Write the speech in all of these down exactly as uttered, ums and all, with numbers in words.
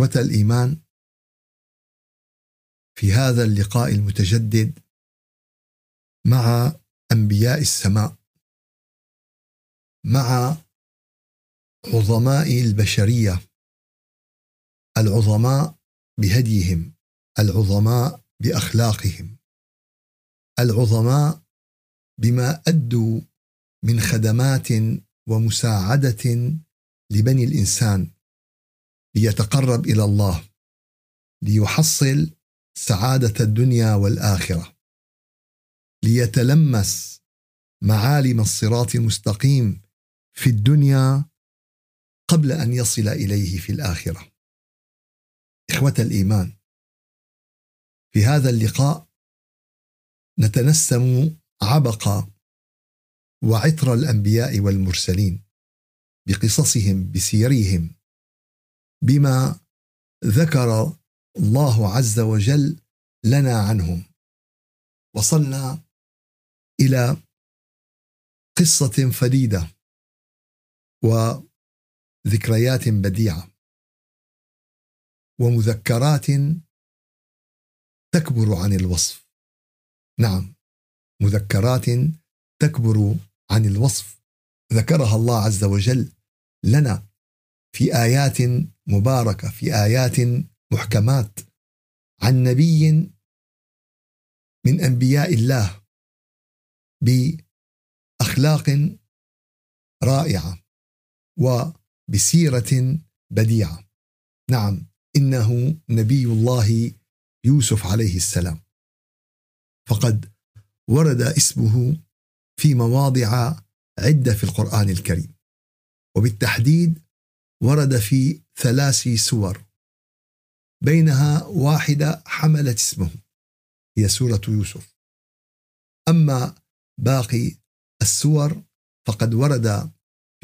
إخوة الإيمان، في هذا اللقاء المتجدد مع أنبياء السماء، مع عظماء البشرية، العظماء بهديهم، العظماء بأخلاقهم، العظماء بما أدوا من خدمات ومساعدة لبني الإنسان ليتقرب إلى الله، ليحصل سعادة الدنيا والآخرة، ليتلمس معالم الصراط المستقيم في الدنيا قبل أن يصل إليه في الآخرة. إخوة الإيمان، في هذا اللقاء نتنسم عبق وعطر الأنبياء والمرسلين بقصصهم، بسيرهم، بما ذكر الله عز وجل لنا عنهم. وصلنا إلى قصة فريدة وذكريات بديعة ومذكرات تكبر عن الوصف. نعم، مذكرات تكبر عن الوصف ذكرها الله عز وجل لنا في آيات مباركة، في آيات محكمات، عن نبي من أنبياء الله بأخلاق رائعة وبسيرة بديعة. نعم، إنه نبي الله يوسف عليه السلام، فقد ورد اسمه في مواضع عدة في القرآن الكريم، وبالتحديد ورد في ثلاث سور، بينها واحدة حملت اسمه، هي سورة يوسف. أما باقي السور فقد ورد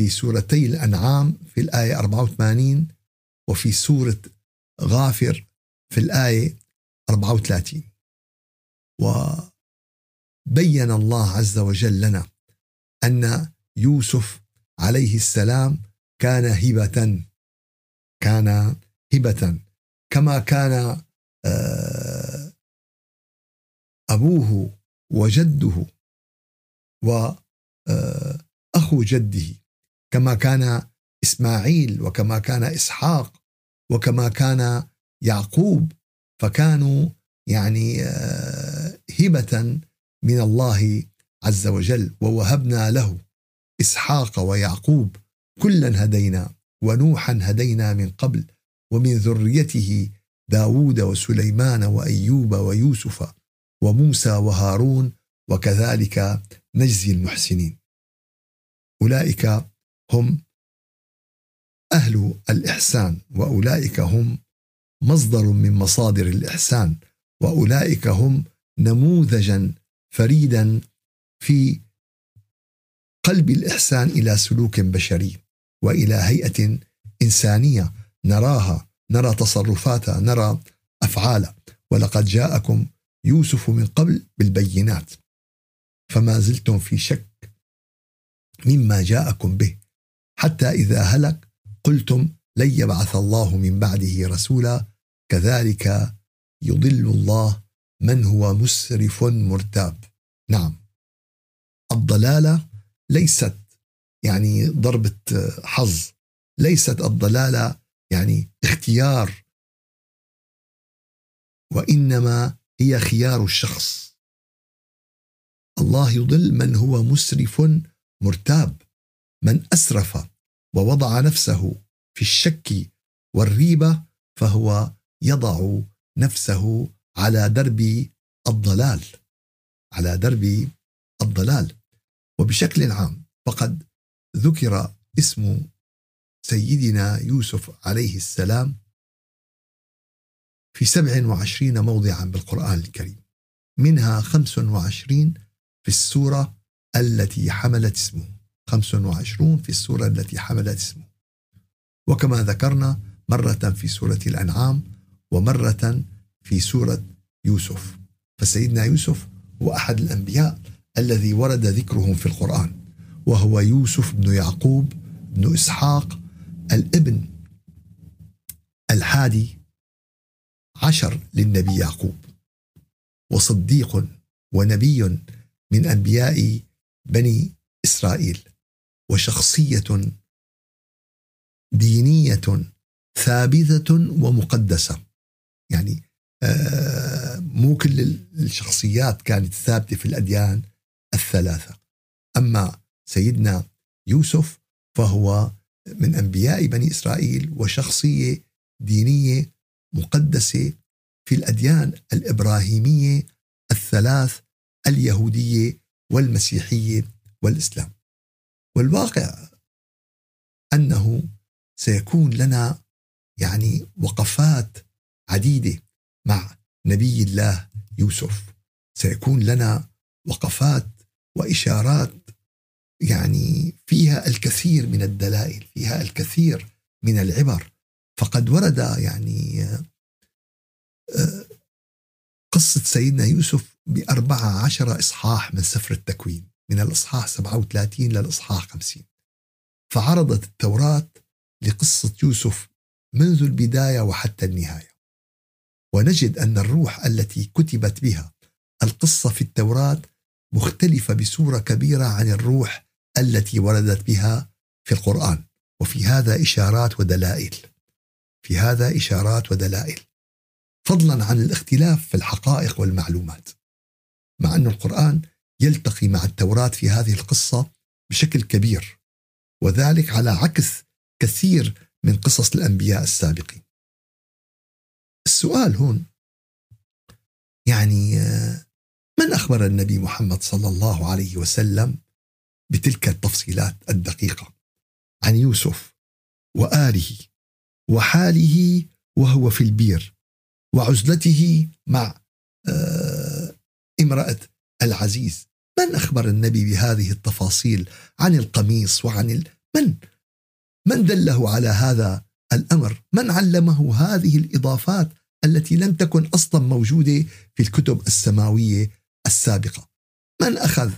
في سورتي الأنعام في الآية أربعة وثمانين، وفي سورة غافر في الآية أربعة وثلاثين. وبين الله عز وجل لنا أن يوسف عليه السلام كان هبة، كان هبة كما كان أبوه وجده وأخو جده، كما كان إسماعيل وكما كان إسحاق وكما كان يعقوب، فكانوا يعني هبة من الله عز وجل. ووهبنا له إسحاق ويعقوب، كلا هدينا، ونوحا هدينا من قبل، ومن ذريته داود وسليمان وأيوب ويوسف وموسى وهارون، وكذلك نجزي المحسنين. أولئك هم أهل الإحسان، وأولئك هم مصدر من مصادر الإحسان، وأولئك هم نموذجا فريدا في قلب الإحسان إلى سلوك بشري وإلى هيئة إنسانية نراها، نرى تصرفاتها، نرى أفعالها. ولقد جاءكم يوسف من قبل بالبينات فما زلتم في شك مما جاءكم به، حتى إذا هلك قلتم لن يبعث الله من بعده رسولا، كذلك يضل الله من هو مسرف مرتاب. نعم، الضلالة ليست يعني ضربة حظ، ليست الضلالة يعني اختيار، وإنما هي خيار الشخص. الله يضل من هو مسرف مرتاب، من أسرف ووضع نفسه في الشك والريبة فهو يضع نفسه على درب الضلال، على درب الضلال. وبشكل عام فقد ذكر اسم سيدنا يوسف عليه السلام في سبع وعشرين موضعا بالقرآن الكريم، منها خمس وعشرين في السورة التي حملت اسمه، خمس وعشرون في السورة التي حملت اسمه، وكما ذكرنا مرة في سورة الأنعام ومرة في سورة يوسف. فسيدنا يوسف هو أحد الأنبياء الذي ورد ذكرهم في القرآن، وهو يوسف بن يعقوب بن إسحاق الابن الحادي عشر للنبي يعقوب، وصديق ونبي من أنبياء بني إسرائيل، وشخصية دينية ثابتة ومقدسة. يعني آه مو كل الشخصيات كانت ثابتة في الأديان الثلاثة، أما سيدنا يوسف فهو من أنبياء بني إسرائيل وشخصية دينية مقدسة في الأديان الإبراهيمية الثلاث، اليهودية والمسيحية والإسلام. والواقع أنه سيكون لنا يعني وقفات عديدة مع نبي الله يوسف، سيكون لنا وقفات وإشارات يعني فيها الكثير من الدلائل، فيها الكثير من العبر. فقد ورد يعني قصة سيدنا يوسف بأربعة عشر إصحاح من سفر التكوين، من الإصحاح سبعة وثلاثين للإصحاح خمسين. فعرضت التوراة لقصة يوسف منذ البداية وحتى النهاية، ونجد أن الروح التي كتبت بها القصة في التوراة مختلفة بصورة كبيرة عن الروح التي وردت بها في القرآن. وفي هذا إشارات ودلائل، في هذا إشارات ودلائل، فضلا عن الاختلاف في الحقائق والمعلومات، مع أن القرآن يلتقي مع التوراة في هذه القصة بشكل كبير، وذلك على عكس كثير من قصص الأنبياء السابقين. السؤال هون يعني من أخبر النبي محمد صلى الله عليه وسلم بتلك التفصيلات الدقيقة عن يوسف وآله وحاله وهو في البير وعزلته مع امرأة العزيز؟ من أخبر النبي بهذه التفاصيل عن القميص وعن ال... من من دله على هذا الأمر؟ من علمه هذه الإضافات التي لم تكن أصلا موجودة في الكتب السماوية السابقة؟ من أخذ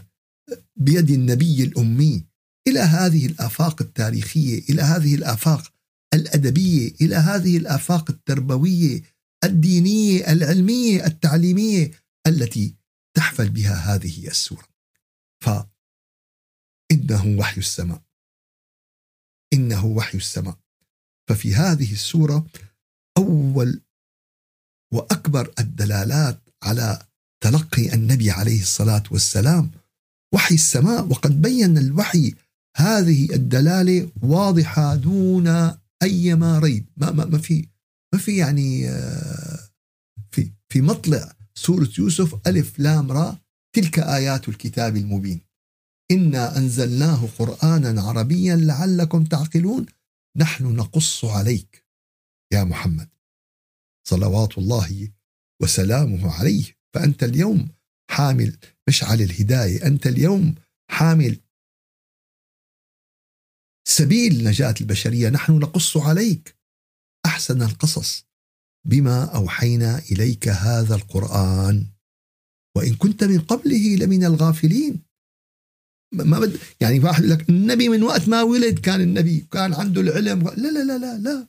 بيد النبي الأمي إلى هذه الآفاق التاريخية، إلى هذه الآفاق الأدبية، إلى هذه الآفاق التربوية الدينية العلمية التعليمية التي تحفل بها هذه السورة؟ فإنه وحي السماء، إنه وحي السماء. ففي هذه السورة أول وأكبر الدلالات على تلقي النبي عليه الصلاة والسلام وحي السماء. وقد بين الوحي هذه الدلالة واضحة دون أيما ريب. ما ما ما في ما في يعني في في مطلع سورة يوسف ألف لام را، تلك آيات الكتاب المبين إنا أنزلناه قرآنا عربيا لعلكم تعقلون. نحن نقص عليك يا محمد صلوات الله وسلامه عليه، فأنت اليوم حامل مشعل الهداية، أنت اليوم حامل سبيل نجاة البشرية. نحن نقص عليك أحسن القصص بما أوحينا إليك هذا القرآن وإن كنت من قبله لمن الغافلين. ما بد يعني واحد يقول لك النبي من وقت ما ولد كان النبي كان عنده العلم، لا لا لا لا لا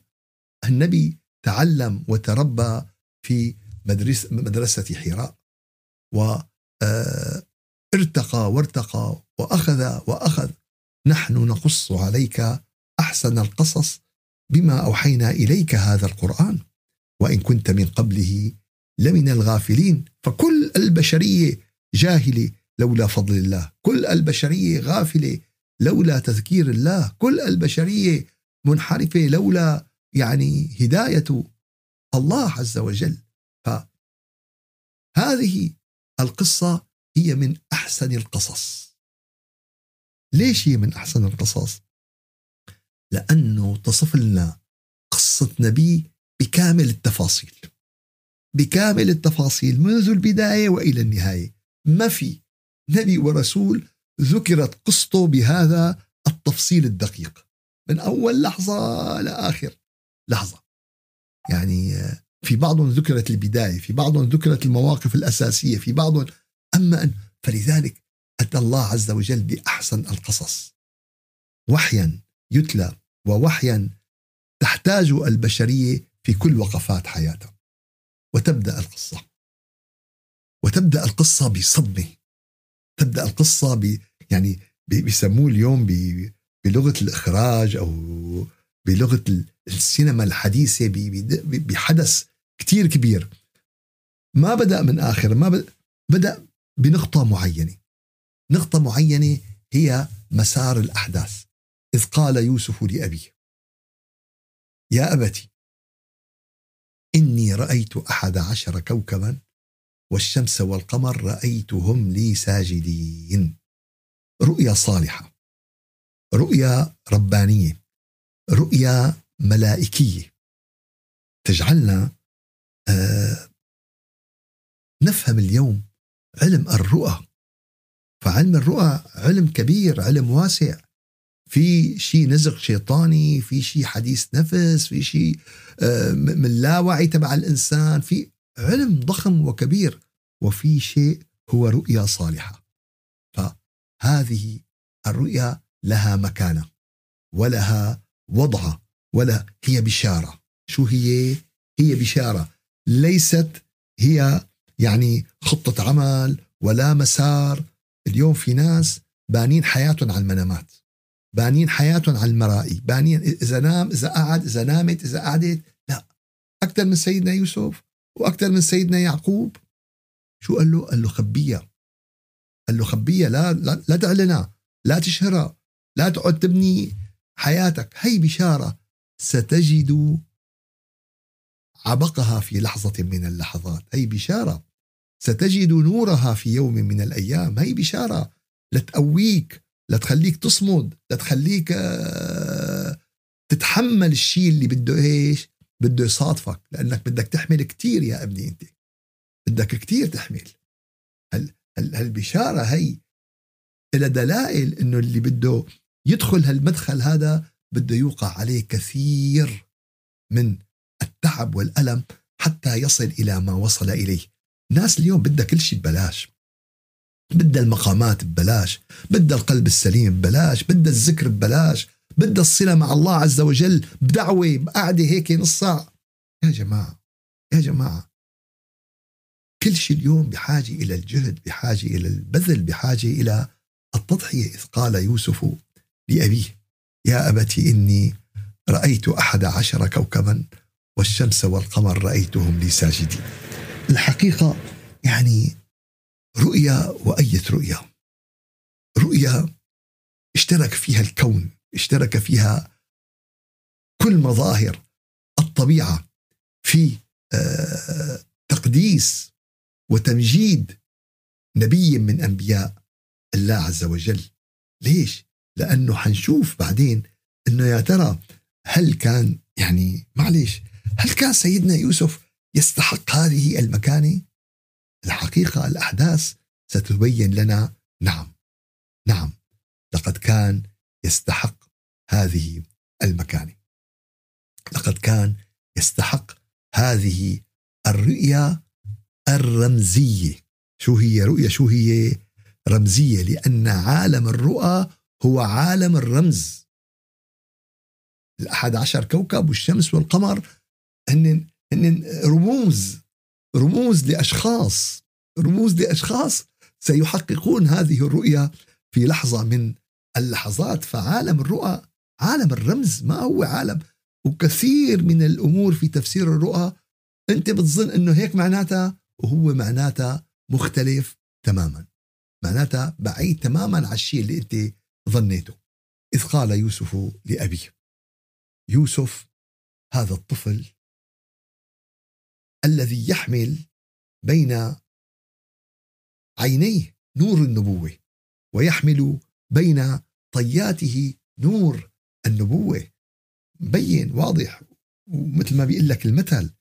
النبي تعلم وتربى في مدرسة, مدرسة حراء، وارتقى وارتقى وأخذ وأخذ. نحن نقص عليك أحسن القصص بما أوحينا إليك هذا القرآن وإن كنت من قبله لمن الغافلين. فكل البشرية جاهلة لولا فضل الله، كل البشرية غافلة لولا تذكير الله، كل البشرية منحرفة لولا يعني هداية الله عز وجل. فهذه القصة هي من أحسن القصص. ليش هي من أحسن القصص؟ لأنه تصف لنا قصة نبي بكامل التفاصيل، بكامل التفاصيل منذ البداية وإلى النهاية. ما في نبي ورسول ذكرت قصته بهذا التفصيل الدقيق من أول لحظة لآخر لحظة. يعني في بعضهم ذكرت البداية، في بعضهم ذكرت المواقف الأساسية، في بعضهم أما أن فلذلك أتى الله عز وجل بأحسن القصص وحيا يتلى ووحيا تحتاج البشرية في كل وقفات حياته. وتبدأ القصة وتبدأ القصة بصدمة. تبدأ القصة ب يعني بيسموه اليوم بلغة الإخراج أو بلغة السينما الحديثة بحدث كتير كبير. ما بدأ من آخر ما بدأ, بدأ بنقطة معينة. نقطة معينة هي مسار الأحداث. إذ قال يوسف لأبيه: يا أبتي إني رأيت أحد عشر كوكبا والشمس والقمر رأيتهم لي ساجدين. رؤيا صالحة، رؤيا ربانية، رؤيا ملائكية تجعلنا آه نفهم اليوم علم الرؤى. فعلم الرؤى علم كبير، علم واسع، في شيء نزغ شيطاني، في شيء حديث نفس، في شيء من اللاوعي تبع الإنسان، في علم ضخم وكبير، وفي شيء هو رؤيا صالحة. فهذه الرؤيا لها مكانة ولها وضعة ولا هي بشارة. شو هي؟ هي بشارة، ليست هي يعني خطة عمل ولا مسار. اليوم في ناس بانين حياتهم على المنامات، بانين حياتهم على المرائي، بانين إذا نام إذا قعد إذا نامت إذا قعدت. لا، أكثر من سيدنا يوسف وأكثر من سيدنا يعقوب. شو قال له؟ قال له خبية، قال له خبية، لا لا, لا تعلنها، لا تشهرها، لا تقعد تبني حياتك. هي بشارة ستجد عبقها في لحظة من اللحظات. هي بشارة ستجد نورها في يوم من الأيام. هي بشارة لتقويك، لتخليك تصمد، لتخليك تتحمل الشيء اللي بده إيش بده يصادفك، لأنك بدك تحمل كتير يا ابني، أنت بدك كتير تحمل. هل هل هالبشارة هي إلى دلائل إنه اللي بده يدخل هالمدخل هذا بده يوقع عليه كثير من التعب والألم حتى يصل إلى ما وصل إليه. الناس اليوم بدها كل شيء ببلاش، بدها المقامات ببلاش، بدها القلب السليم ببلاش، بدها الذكر ببلاش، بدها الصلة مع الله عز وجل بدعوة، بقعدة هيك نص ساعة. يا جماعة يا جماعة كل شيء اليوم بحاجة إلى الجهد، بحاجة إلى البذل، بحاجة إلى التضحية. إذ قال يوسف لأبيه: يا أبتي إني رأيت أحد عشر كوكبا والشمس والقمر رأيتهم لي ساجدين. الحقيقة يعني رؤية وأية رؤية، رؤية اشترك فيها الكون، اشترك فيها كل مظاهر الطبيعة في تقديس وتمجيد نبي من أنبياء الله عز وجل. ليش؟ لأنه حنشوف بعدين أنه يا ترى هل كان يعني معليش هل كان سيدنا يوسف يستحق هذه المكانة؟ الحقيقة الأحداث ستبين لنا نعم نعم لقد كان يستحق هذه المكانة، لقد كان يستحق هذه الرؤية الرمزية. شو هي رؤية؟ شو هي رمزية؟ لأن عالم الرؤى هو عالم الرمز. الأحد عشر كوكب والشمس والقمر هن هن رموز، رموز لأشخاص، رموز لأشخاص سيحققون هذه الرؤية في لحظة من اللحظات. فعالم الرؤى عالم الرمز، ما هو عالم. وكثير من الأمور في تفسير الرؤى أنت بتظن أنه هيك معناتها، وهو معناتها مختلف تماما، معناتها بعيد تماما عن الشيء اللي أنت ظنيته. إذ قال يوسف لأبيه: يوسف هذا الطفل الذي يحمل بين عينيه نور النبوة ويحمل بين طياته نور النبوة، مبين واضح. ومثل ما بيقول لك المثل،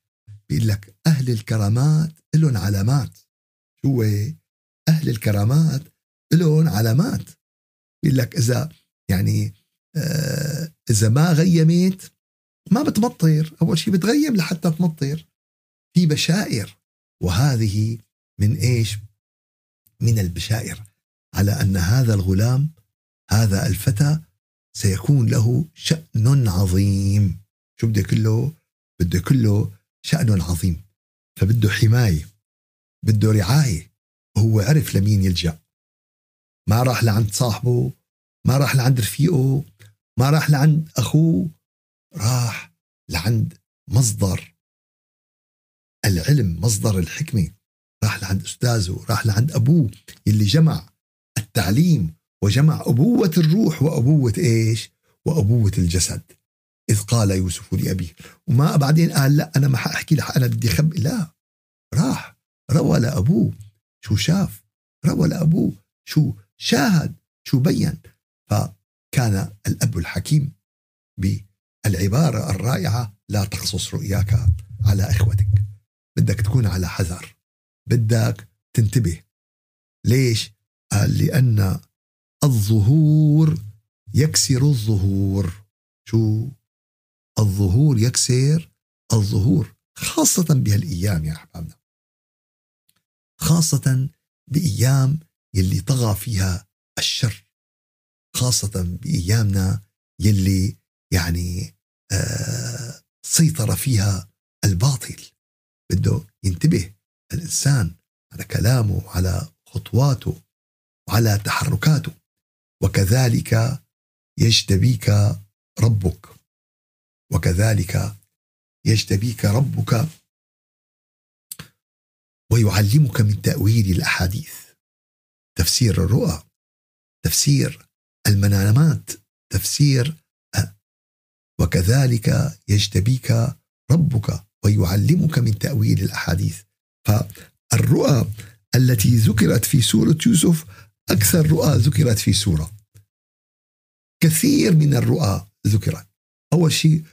بيقول لك أهل الكرامات لهم علامات. شو أهل الكرامات لهم علامات؟ بيقول لك إذا يعني آه إذا ما غيمت ما بتمطر، أول شيء بتغيم لحتى تمطر، في بشائر. وهذه من إيش؟ من البشائر على أن هذا الغلام، هذا الفتى سيكون له شأن عظيم. شو بدي أقول له؟ بده كله شأنه العظيم، فبده حماية، بده رعاية. هو عرف لمين يلجأ، ما راح لعند صاحبه، ما راح لعند رفيقه، ما راح لعند أخوه، راح لعند مصدر العلم، مصدر الحكمة، راح لعند أستاذه، راح لعند أبوه اللي جمع التعليم وجمع أبوة الروح وأبوة إيش؟ وأبوة الجسد. إذ قال يوسف لأبيه، وما بعدين قال لا أنا ما حأحكي لح، أنا بدي خب، لا، راح روى لأبوه شو شاف، روى لأبوه شو شاهد، شو بين. فكان الأب الحكيم بالعبارة الرائعة، لا تقصص رؤياك على إخوتك. بدك تكون على حذر، بدك تنتبه. ليش؟ قال لأن الظهور يكسر الظهور. شو؟ الظهور يكسر الظهور، خاصة بهالأيام يا أحبابنا، خاصة بأيام يلي طغى فيها الشر، خاصة بأيامنا يلي يعني آه سيطر فيها الباطل. بده ينتبه الإنسان على كلامه، على خطواته، وعلى تحركاته. وكذلك يجتبيك ربك، وكذلك يجتبيك ربك ويعلمك من تأويل الأحاديث، تفسير الرؤى، تفسير المنامات، تفسير أه. وكذلك يجتبيك ربك ويعلمك من تأويل الأحاديث. فالرؤى التي ذكرت في سورة يوسف أكثر رؤى ذكرت في سورة، كثير من الرؤى ذكرت. أول شيء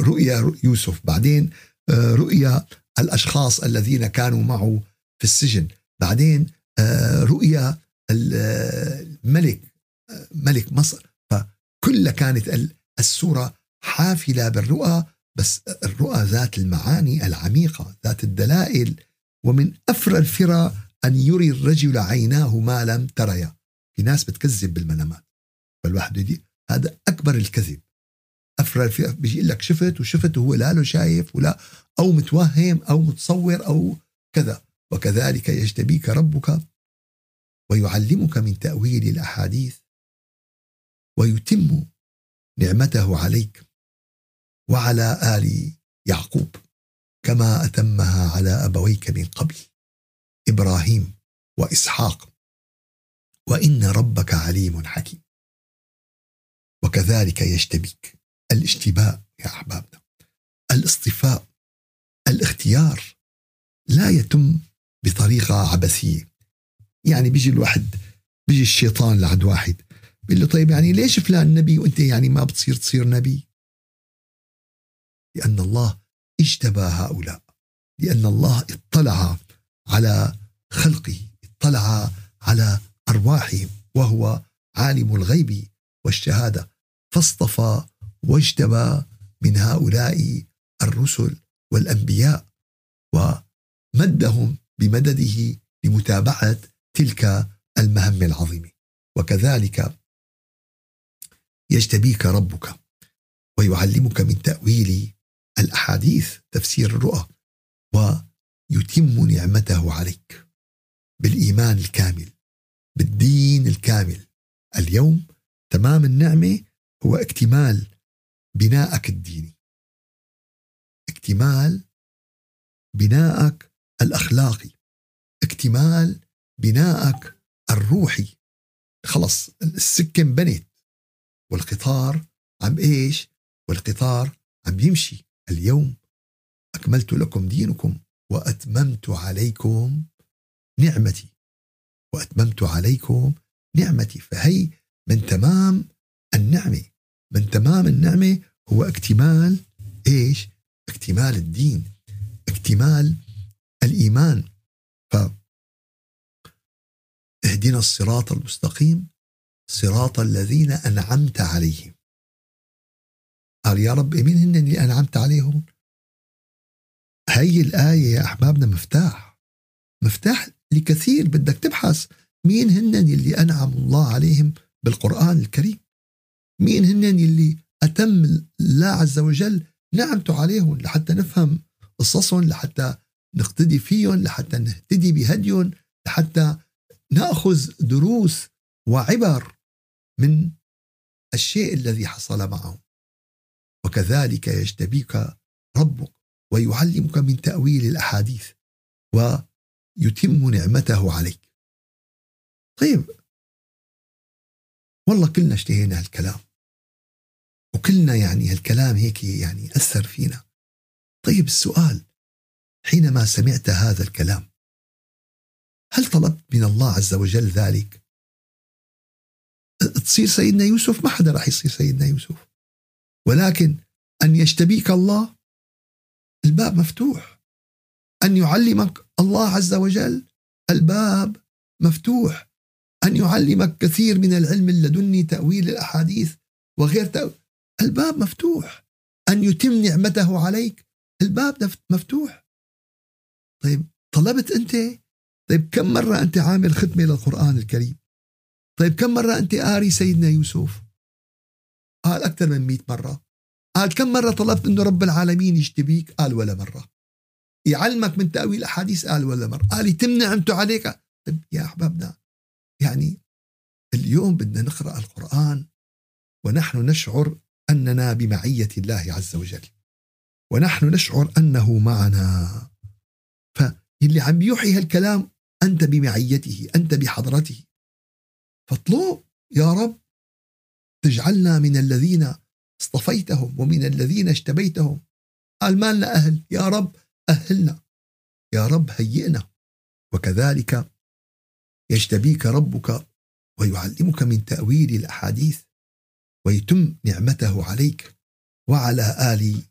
رؤيا يوسف، بعدين رؤيا الأشخاص الذين كانوا معه في السجن، بعدين رؤيا الملك ملك مصر. فكل كانت السورة حافلة بالرؤى، بس الرؤى ذات المعاني العميقة، ذات الدلائل. ومن أفرى الفرى أن يري الرجل عيناه ما لم تريا. في ناس بتكذب بالمنامات، فالواحد يدي هذا أكبر الكذب. أفرى الفرى بيجي لك شفت وشفت وهو لا له شايف ولا، أو متوهم أو متصور أو كذا. وكذلك يجتبيك ربك ويعلمك من تأويل الأحاديث ويتم نعمته عليك وعلى آل يعقوب كما أتمها على أبويك من قبل إبراهيم وإسحاق وإن ربك عليم حكيم. وكذلك يجتبيك، الاشتباء يا أحبابنا، الاصطفاء، الاختيار لا يتم بطريقة عبثية. يعني بيجي الواحد، بيجي الشيطان لعند واحد بيقول له طيب يعني ليش فلان نبي وانت يعني ما بتصير تصير نبي؟ لأن الله اجتبى هؤلاء، لأن الله اطلع على خلقه، اطلع على أرواحهم، وهو عالم الغيب والشهادة، فاصطفى واجتبى من هؤلاء الرسل والأنبياء ومدهم بمدده لمتابعة تلك المهمة العظيمة. وكذلك يجتبيك ربك ويعلمك من تأويل الأحاديث، تفسير الرؤى، ويتم نعمته عليك بالإيمان الكامل، بالدين الكامل. اليوم تمام النعمة هو اكتمال بنائك الديني، اكتمال بنائك الأخلاقي، اكتمال بنائك الروحي. خلص السكة انبنت والقطار عم ايش؟ والقطار عم يمشي. اليوم أكملت لكم دينكم وأتممت عليكم نعمتي، وأتممت عليكم نعمتي. فهي من تمام النعمة، من تمام النعمة هو اكتمال ايش؟ اكتمال الدين، اكتمال الإيمان. فاهدنا الصراط المستقيم صراط الذين أنعمت عليهم. قال يا رب مين هن اللي أنعمت عليهم؟ هي الآية يا أحبابنا مفتاح، مفتاح لكثير. بدك تبحث مين هن اللي أنعم الله عليهم بالقرآن الكريم، مين هن اللي أتم الله عز وجل نعمته عليهم لحتى نفهم قصصهم، لحتى نقتدي فيهم، لحتى نهتدي بهديهم، لحتى نأخذ دروس وعبر من الشيء الذي حصل معهم. وكذلك يجتبيك ربك ويعلمك من تأويل الأحاديث ويتم نعمته عليك. طيب، والله كلنا اشتهينا هالكلام، وكلنا يعني هالكلام هيك يعني أثر فينا. طيب، السؤال، حينما سمعت هذا الكلام هل طلبت من الله عز وجل ذلك؟ تصير سيدنا يوسف؟ ما حدا راح يصير سيدنا يوسف، ولكن أن يجتبيك الله الباب مفتوح، أن يعلمك الله عز وجل الباب مفتوح، أن يعلمك كثير من العلم اللدني، تأويل الأحاديث وغير تأويل، الباب مفتوح، أن يتم نعمته عليك الباب مفتوح. طيب، طلبت أنت؟ طيب، كم مرة أنت عامل ختمة للقرآن الكريم؟ طيب، كم مرة أنت قاري سيدنا يوسف؟ قال أكثر من مئة مرة. قال كم مرة طلبت أنه رب العالمين يجتبيك؟ قال ولا مرة. يعلمك من تأويل أحاديث؟ قال ولا مرة. قال يتم نعمته عليك. طيب يا أحبابنا، يعني اليوم بدنا نقرأ القرآن ونحن نشعر أننا بمعية الله عز وجل، ونحن نشعر أنه معنا. فاللي عم يوحي هالكلام أنت بمعيته، أنت بحضرته، فاطلب يا رب تجعلنا من الذين اصطفيتهم ومن الذين اجتبيتهم. قال ما لنا أهل، يا رب أهلنا، يا رب هيئنا. وكذلك يجتبيك ربك ويعلمك من تأويل الأحاديث ويتم نعمته عليك وعلى آل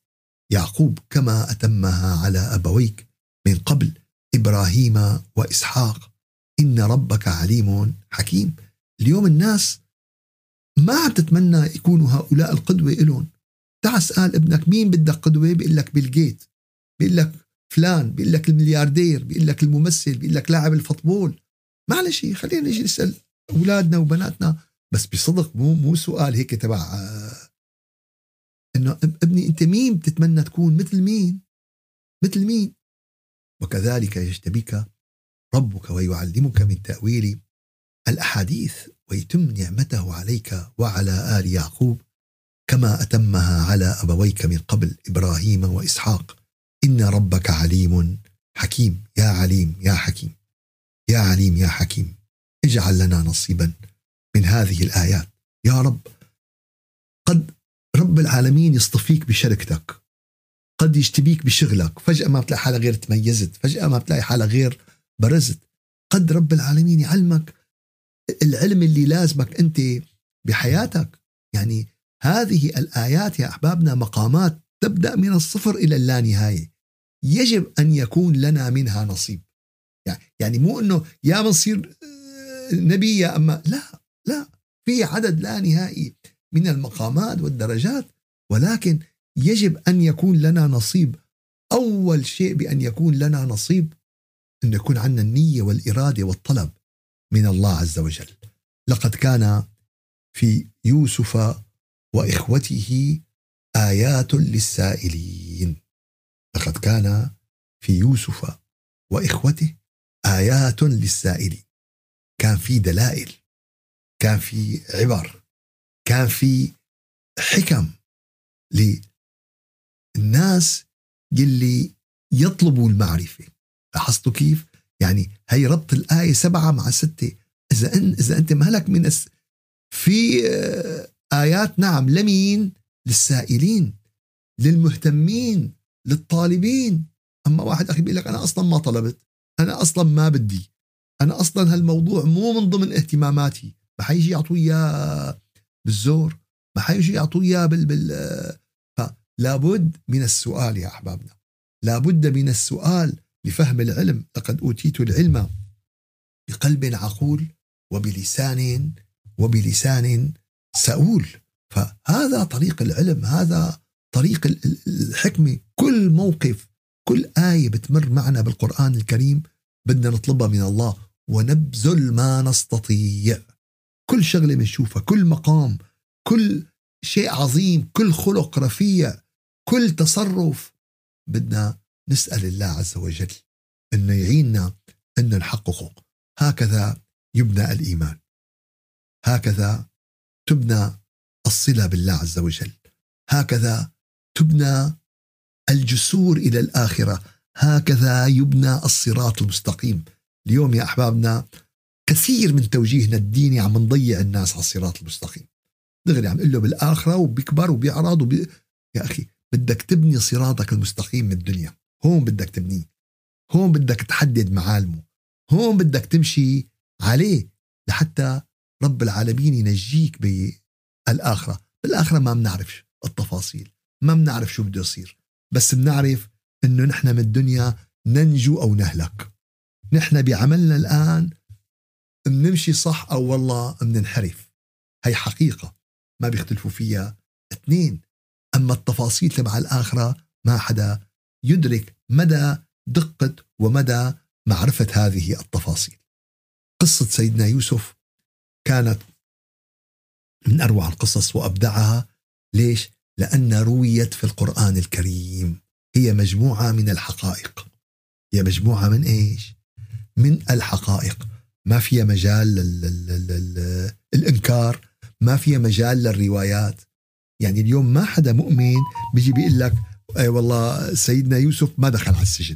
يعقوب كما أتمها على أبويك من قبل إبراهيم وإسحاق إن ربك عليم حكيم. اليوم الناس ما عم تتمنى يكونوا هؤلاء القدوة إلهم. تعس قال ابنك مين بدك قدوة؟ بيقول لك بيل جيت، بيقول لك فلان، بيقول لك الملياردير، بيقول لك الممثل، بيقول لك لاعب الفوتبول. معلش خلينا نجي نسأل أولادنا وبناتنا، بس بصدق، مو مو سؤال هيك تبع إنه ابني أنت مين بتتمنى تكون مثل مين؟ مثل مين؟ وكذلك يجتبيك ربك ويعلمك من تأويل الأحاديث ويتم نعمته عليك وعلى آل يعقوب كما أتمها على أبويك من قبل إبراهيم وإسحاق إن ربك عليم حكيم. يا عليم يا حكيم، يا عليم يا حكيم، اجعل لنا نصيبا من هذه الآيات يا رب. قد رب العالمين يصطفيك بشركتك، قد يجتبيك بشغلك، فجأة ما بتلاقي حالة غير تميزت، فجأة ما بتلاقي حالة غير برزت. قد رب العالمين يعلمك العلم اللي لازمك أنت بحياتك. يعني هذه الآيات يا أحبابنا مقامات تبدأ من الصفر إلى اللانهاية، يجب أن يكون لنا منها نصيب. يعني مو أنه يا بنصير نبي يا أما، لا لا، في عدد لا نهائي من المقامات والدرجات، ولكن يجب أن يكون لنا نصيب. أول شيء بأن يكون لنا نصيب أن يكون عندنا النية والإرادة والطلب من الله عز وجل. لقد كان في يوسف وإخوته آيات للسائلين، لقد كان في يوسف وإخوته آيات للسائلين. كان في دلائل، كان في عبر، كان في حكم للناس يلي يطلبوا المعرفة. لاحظتوا كيف؟ يعني هي ربط الآية سبعة مع ستة. إذا أن إذا أنت مالك من الس... في آيات نعم لمين؟ للسائلين، للمهتمين، للطالبين. أما واحد أخي بيقول لك أنا أصلا ما طلبت، أنا أصلا ما بدي، أنا أصلا هالموضوع مو من ضمن اهتماماتي، ما حيجي يعطوه إياه بالزور، ما حيجي يعطوه إياه بال بال فلابد من السؤال يا أحبابنا، لابد من السؤال لفهم العلم. لقد أوتيت العلم بقلب عقول وبلسان وبلسان سؤول. فهذا طريق العلم، هذا طريق الحكمة. كل موقف، كل آية بتمر معنا بالقرآن الكريم بدنا نطلبها من الله ونبذل ما نستطيع. كل شغلة بنشوفها، كل مقام، كل شيء عظيم، كل خلق رفيع، كل تصرف بدنا نسأل الله عز وجل أنه يعيننا أن نحققه. هكذا يبنى الإيمان، هكذا تبنى الصلة بالله عز وجل، هكذا تبنى الجسور إلى الآخرة، هكذا يبنى الصراط المستقيم. اليوم يا أحبابنا كثير من توجيهنا الديني عم نضيع الناس على الصراط المستقيم، دغري عم قله بالآخرة وبيكبر وبيعرض وبي... يا أخي بدك تبني صراطك المستقيم من الدنيا، هون بدك تبنيه، هون بدك تحدد معالمه، هون بدك تمشي عليه لحتى رب العالمين ينجيك بالآخرة. بالآخرة ما بنعرف التفاصيل، ما بنعرف شو بده يصير، بس بنعرف إنه نحن من الدنيا ننجو أو نهلك. نحن بعملنا الآن بنمشي صح أو والله بننحرف، هي حقيقة ما بيختلفوا فيها اثنين. أما التفاصيل تبع الآخرة ما حدا يدرك مدى دقة ومدى معرفة هذه التفاصيل. قصة سيدنا يوسف كانت من أروع القصص وأبدعها. ليش؟ لأن رويت في القرآن الكريم، هي مجموعة من الحقائق، هي مجموعة من إيش؟ من الحقائق. ما فيها مجال للإنكار، ما فيها مجال للروايات. يعني اليوم ما حدا مؤمن بيجي بيقول لك أي والله سيدنا يوسف ما دخل على السجن،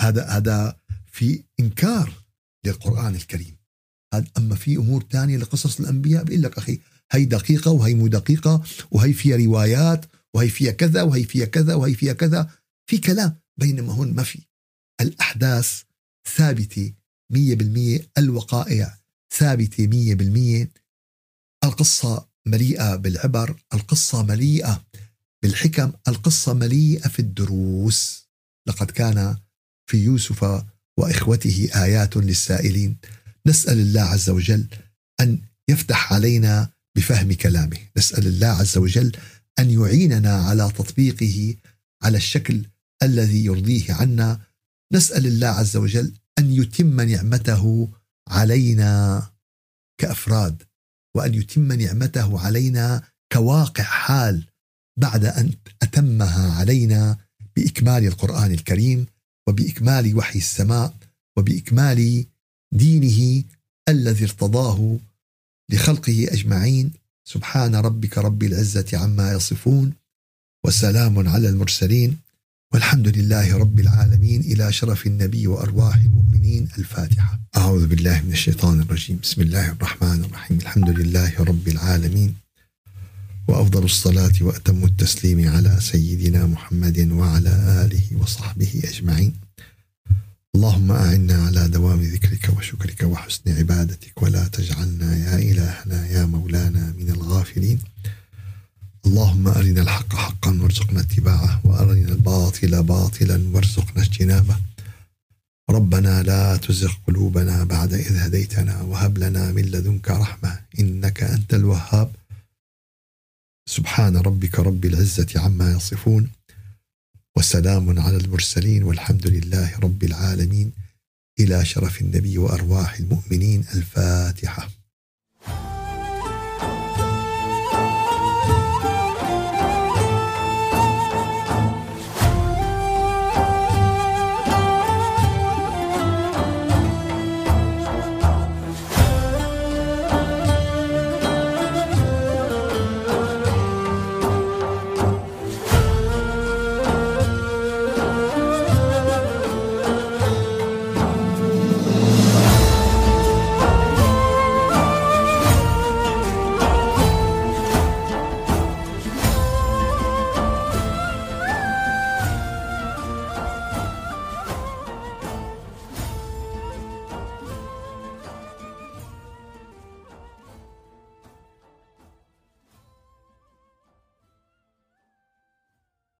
هذا هذا في إنكار للقرآن الكريم. أما في أمور تانية لقصص الأنبياء بيقول لك أخي هي دقيقة وهي مو دقيقة، وهي فيها روايات، وهي فيها كذا وهي فيها كذا وهي فيها كذا، في كلام. بينما هون ما في، الأحداث ثابتة مية بالمية، الوقائع ثابتة مية بالمية. القصة مليئة بالعبر، القصة مليئة بالحكم، القصة مليئة في الدروس. لقد كان في يوسف وإخوته آيات للسائلين. نسأل الله عز وجل أن يفتح علينا بفهم كلامه، نسأل الله عز وجل أن يعيننا على تطبيقه على الشكل الذي يرضيه عنا. نسأل الله عز وجل أن يتم نعمته علينا كأفراد، وأن يتم نعمته علينا كواقع حال بعد أن أتمها علينا بإكمال القرآن الكريم، وبإكمال وحي السماء، وبإكمال دينه الذي ارتضاه لخلقه أجمعين. سبحان ربك رب العزة عما يصفون، وسلام على المرسلين، والحمد لله رب العالمين. إلى شرف النبي وأرواح المؤمنين الفاتحة. أعوذ بالله من الشيطان الرجيم، بسم الله الرحمن الرحيم، الحمد لله رب العالمين، وأفضل الصلاة وأتم التسليم على سيدنا محمد وعلى آله وصحبه أجمعين. اللهم أعنا على دوام ذكرك وشكرك وحسن عبادتك، ولا تجعلنا يا إلهنا يا مولانا من الغافلين. اللهم أرنا الحق حقا وارزقنا اتباعه، وأرنا الباطل باطلا وارزقنا اجتنابه. ربنا لا تزغ قلوبنا بعد إذ هديتنا، وهب لنا من لدنك رحمة إنك أنت الوهاب. سبحان ربك رب العزة عما يصفون، وسلام على المرسلين، والحمد لله رب العالمين. إلى شرف النبي وأرواح المؤمنين الفاتحة.